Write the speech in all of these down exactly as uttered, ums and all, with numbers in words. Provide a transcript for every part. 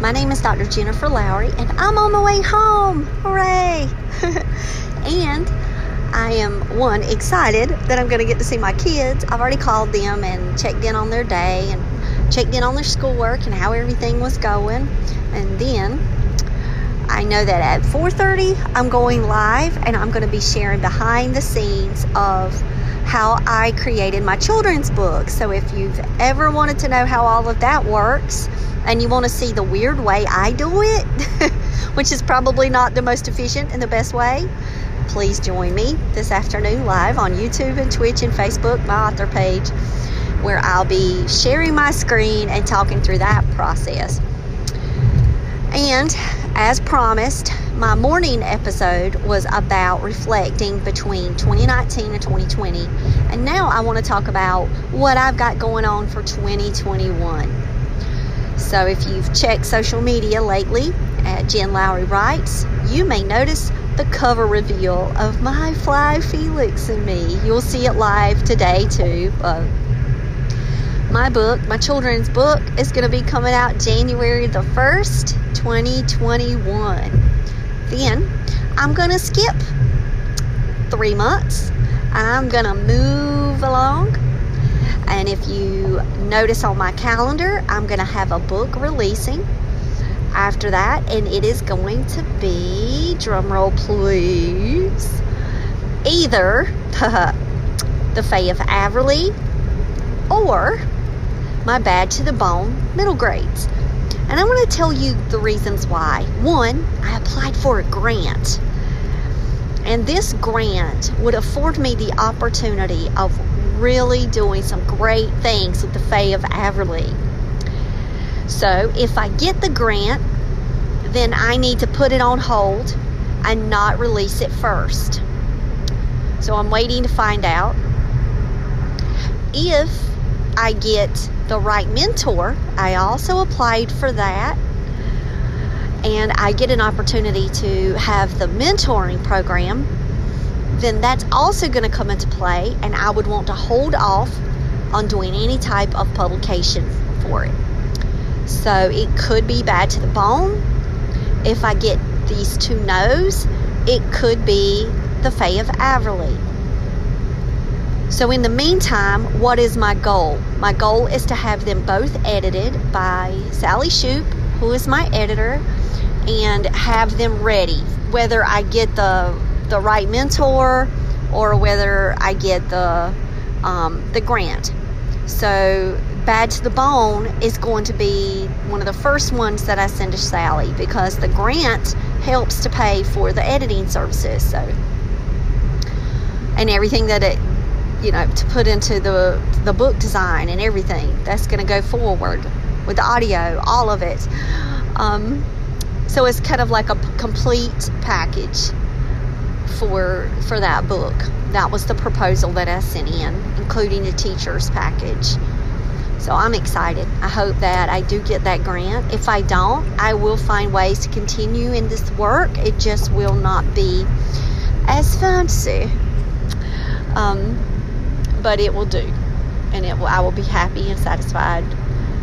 My name is Doctor Jennifer Lowry, and I'm on my way home. Hooray! And I am, one, excited that I'm going to get to see my kids. I've already called them and checked in on their day and checked in on their schoolwork and how everything was going. And then I know that at four thirty, I'm going live, and I'm going to be sharing behind the scenes of how I created my children's book. So if you've ever wanted to know how all of that works, and you want to see the weird way I do it, which is probably not the most efficient and the best way, please join me this afternoon live on YouTube and Twitch and Facebook, my author page, where I'll be sharing my screen and talking through that process. And as promised, my morning episode was about reflecting between twenty nineteen and twenty twenty. And now I want to talk about what I've got going on for twenty twenty-one. So if you've checked social media lately at Jen Lowry Writes, you may notice the cover reveal of My Fly Felix and Me. You'll see it live today too. Uh, my book, my children's book, is going to be coming out January the first, twenty twenty-one. Then I'm going to skip three months. I'm going to move along. And if you notice on my calendar, I'm going to have a book releasing after that. And it is going to be, drumroll please, either The Faye of Averly or my Bad to the Bone middle grades. And I want to tell you the reasons why. One, I applied for a grant. And this grant would afford me the opportunity of really doing some great things with the Faye of Averly. So if I get the grant, then I need to put it on hold and not release it first. So I'm waiting to find out. If I get the right mentor, I also applied for that, and I get an opportunity to have the mentoring program, then that's also going to come into play, and I would want to hold off on doing any type of publication for it. So it could be Bad to the Bone. If I get these two no's, it could be the Faye of Averly. So in the meantime, what is my goal? My goal is to have them both edited by Sally Shoup, who is my editor, and have them ready, whether I get the the right mentor or whether I get the um, the grant. So Bad to the Bone is going to be one of the first ones that I send to Sally, because the grant helps to pay for the editing services, so, and everything that it, you know, to put into the the book design and everything that's going to go forward with the audio, all of it. Um, so it's kind of like a p- complete package for for that book. That was the proposal that I sent in, including the teacher's package. So I'm excited. I hope that I do get that grant. If I don't, I will find ways to continue in this work. It just will not be as fancy, um, but it will do, and it will, I will be happy and satisfied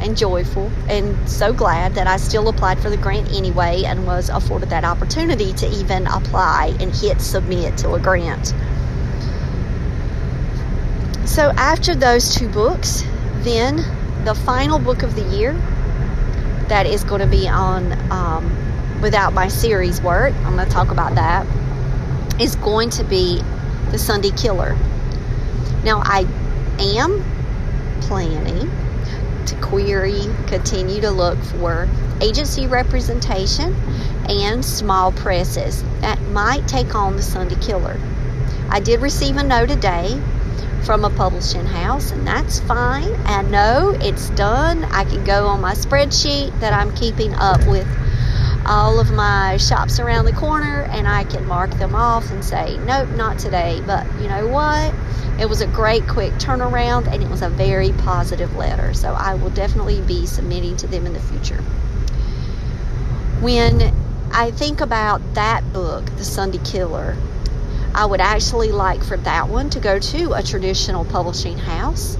and joyful, and so glad that I still applied for the grant anyway and was afforded that opportunity to even apply and hit submit to a grant. So after those two books, then the final book of the year that is going to be on um, without my series work, I'm going to talk about that, is going to be The Sunday Killer. Now I am planning to query, continue to look for agency representation and small presses that might take on The Sunday Killer. I did receive a no today from a publishing house, and that's fine. I know it's done. I can go on my spreadsheet that I'm keeping up with all of my shops around the corner, and I can mark them off and say, nope, not today. But you know what? It was a great quick turnaround, and it was a very positive letter. So I will definitely be submitting to them in the future. When I think about that book, The Sunday Killer, I would actually like for that one to go to a traditional publishing house.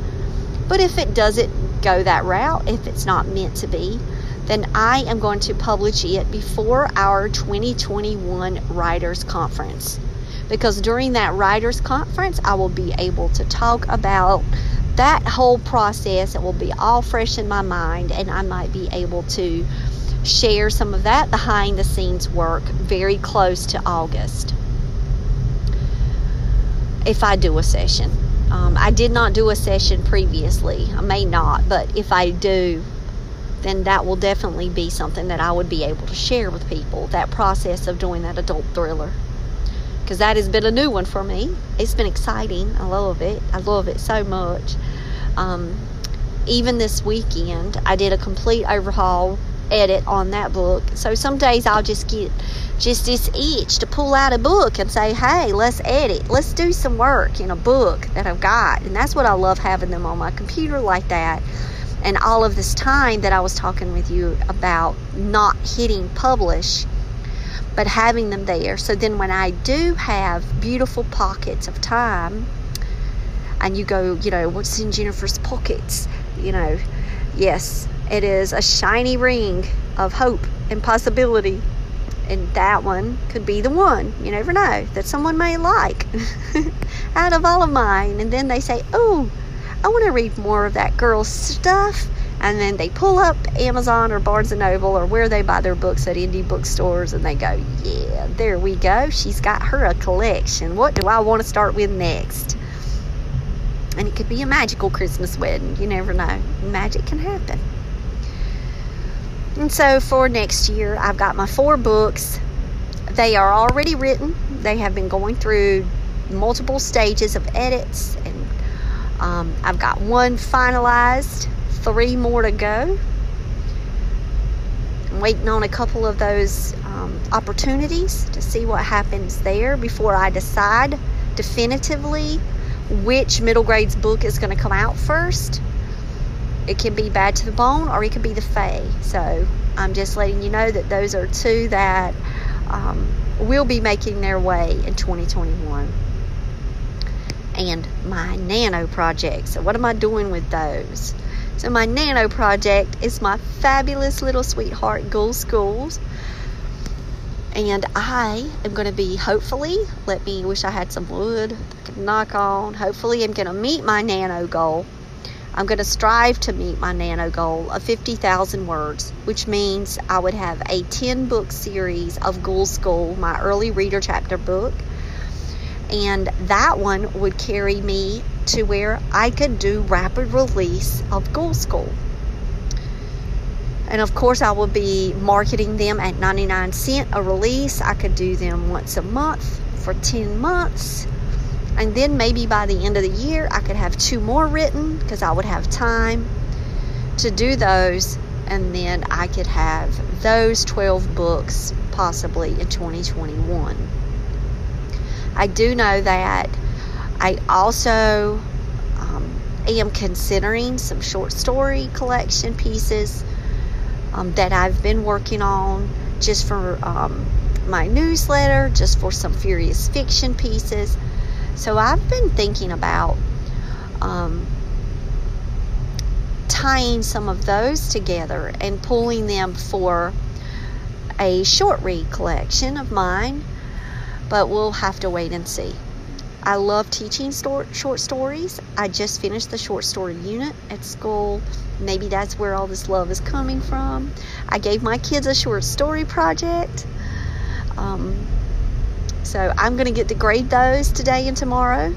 But if it doesn't go that route, if it's not meant to be, then I am going to publish it before our twenty twenty-one Writers Conference. Because during that Writers Conference, I will be able to talk about that whole process. It will be all fresh in my mind, and I might be able to share some of that behind the scenes work very close to August, if I do a session. Um, I did not do a session previously. I may not, but if I do, then that will definitely be something that I would be able to share with people, that process of doing that adult thriller. Because that has been a new one for me. It's been exciting. I love it. I love it so much. Um, even this weekend, I did a complete overhaul edit on that book. So some days I'll just get just this itch to pull out a book and say, hey, let's edit. Let's do some work in a book that I've got. And that's what I love, having them on my computer like that. And all of this time that I was talking with you about not hitting publish, but having them there. So then when I do have beautiful pockets of time, and you go, you know, what's in Jennifer's pockets? You know, yes, it is a shiny ring of hope and possibility. And that one could be the one, you never know, that someone may like out of all of mine. And then they say, oh, I want to read more of that girl's stuff. And then they pull up Amazon or Barnes and Noble or where they buy their books at indie bookstores, and they go, yeah, there we go. She's got her a collection. What do I want to start with next? And it could be a magical Christmas wedding. You never know. Magic can happen. And so for next year, I've got my four books. They are already written. They have been going through multiple stages of edits, and um, I've got one finalized. Three more to go. I'm waiting on a couple of those um, opportunities to see what happens there before I decide definitively which middle grades book is going to come out first. It can be Bad to the Bone, or it could be The Faye. So I'm just letting you know that those are two that um, will be making their way in twenty twenty-one. And my nano project. So what am I doing with those? So my nano project is my fabulous little sweetheart, Ghoul School. And I am going to be, hopefully, let me wish I had some wood I could knock on. Hopefully, I'm going to meet my nano goal. I'm going to strive to meet my nano goal of fifty thousand words, which means I would have a ten-book series of Ghoul School, my early reader chapter book. And that one would carry me to where I could do rapid release of Ghoul School. And of course, I will be marketing them at ninety-nine cents a release. I could do them once a month for ten months. And then maybe by the end of the year, I could have two more written, because I would have time to do those. And then I could have those twelve books possibly in twenty twenty-one. I do know that I also um, am considering some short story collection pieces um, that I've been working on just for um, my newsletter, just for some Furious Fiction pieces. So I've been thinking about um, tying some of those together and pulling them for a short read collection of mine, but we'll have to wait and see. I love teaching short stories. I just finished the short story unit at school. Maybe that's where all this love is coming from. I gave my kids a short story project. Um, so I'm going to get to grade those today and tomorrow.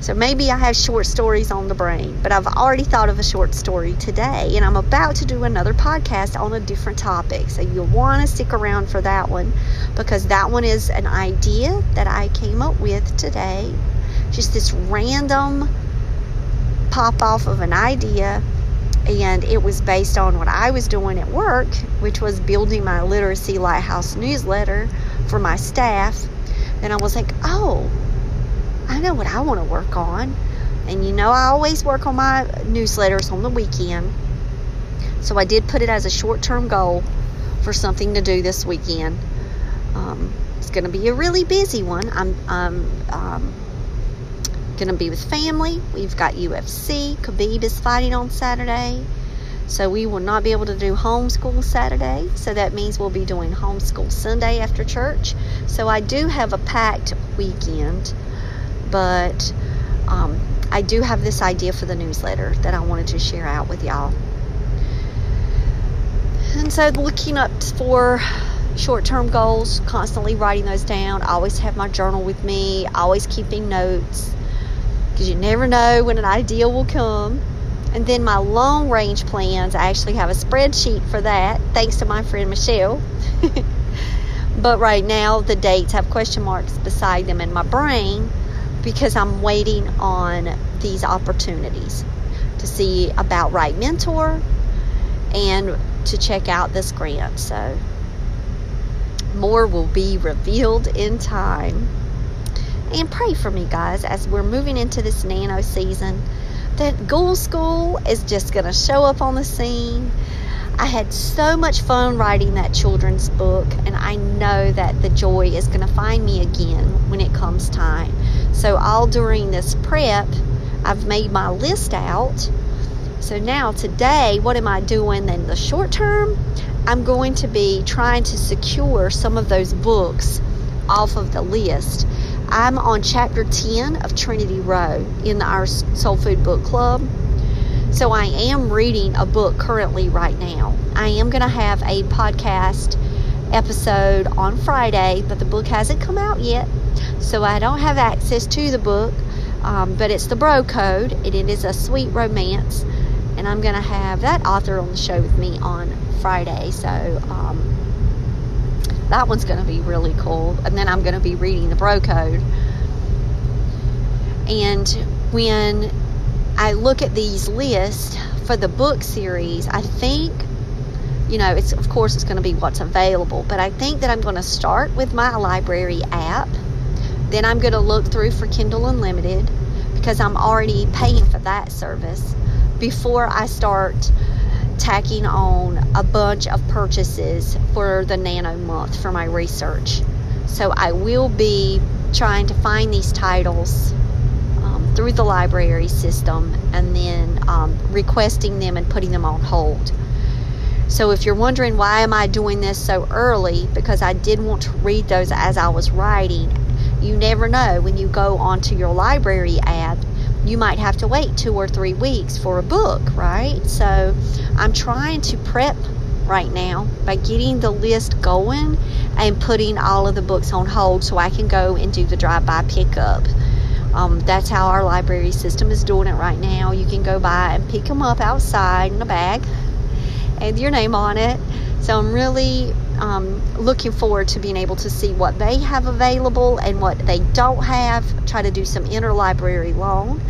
So maybe I have short stories on the brain, but I've already thought of a short story today, and I'm about to do another podcast on a different topic. So you'll want to stick around for that one, because that one is an idea that I came up with today. Just this random pop off of an idea, and it was based on what I was doing at work, which was building my Literacy Lighthouse newsletter for my staff. And I was like, oh, I know what I want to work on. And you know, I always work on my newsletters on the weekend. So I did put it as a short-term goal for something to do this weekend. Um, it's going to be a really busy one. I'm, I'm um, going to be with family. We've got U F C. Khabib is fighting on Saturday. So we will not be able to do homeschool Saturday. So that means we'll be doing homeschool Sunday after church. So I do have a packed weekend. But um, I do have this idea for the newsletter that I wanted to share out with y'all. And so looking up for short-term goals, constantly writing those down. I always have my journal with me, always keeping notes, because you never know when an idea will come. And then my long-range plans, I actually have a spreadsheet for that, thanks to my friend Michelle. But right now, the dates have question marks beside them in my brain, because I'm waiting on these opportunities to see about Right Mentor and to check out this grant. So more will be revealed in time. And pray for me, guys, as we're moving into this nano season, that Ghoul School is just going to show up on the scene. I had so much fun writing that children's book, and I know that the joy is going to find me again when it comes time. So all during this prep, I've made my list out. So now today, what am I doing in the short term? I'm going to be trying to secure some of those books off of the list. I'm on chapter ten of Trinity Row in our Soul Food Book Club. So I am reading a book currently right now. I am going to have a podcast episode on Friday, but the book hasn't come out yet. So I don't have access to the book, um, but it's The Bro Code, and it is a sweet romance, and I'm going to have that author on the show with me on Friday, so um, that one's going to be really cool. And then I'm going to be reading The Bro Code, and when I look at these lists for the book series, I think, you know, it's of course it's going to be what's available, but I think that I'm going to start with my library app. Then I'm going to look through for Kindle Unlimited, because I'm already paying for that service, before I start tacking on a bunch of purchases for the Nano Month for my research. So I will be trying to find these titles um, through the library system, and then um, requesting them and putting them on hold. So if you're wondering why am I doing this so early, because I did want to read those as I was writing. You never know, when you go onto your library app, you might have to wait two or three weeks for a book, right? So I'm trying to prep right now by getting the list going and putting all of the books on hold, so I can go and do the drive-by pickup. Um, that's how our library system is doing it right now. You can go by and pick them up outside in a bag and your name on it. So I'm really um, looking forward to being able to see what they have available and what they don't have, try to do some interlibrary loan,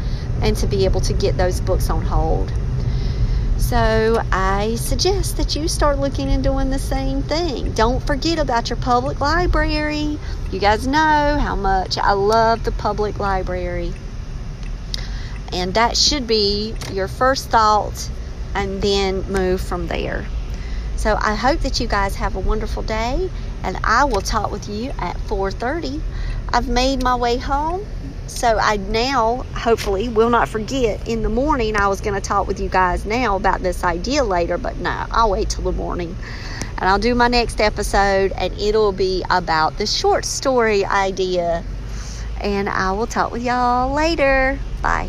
and to be able to get those books on hold. So I suggest that you start looking and doing the same thing. Don't forget about your public library. You guys know how much I love the public library. And that should be your first thought, and then move from there. So I hope that you guys have a wonderful day, and I will talk with you at four thirty I've made my way home. So I now, hopefully, will not forget. In the morning, I was going to talk with you guys now about this idea later, but no, I'll wait till the morning. And I'll do my next episode, and it'll be about the short story idea. And I will talk with y'all later. Bye.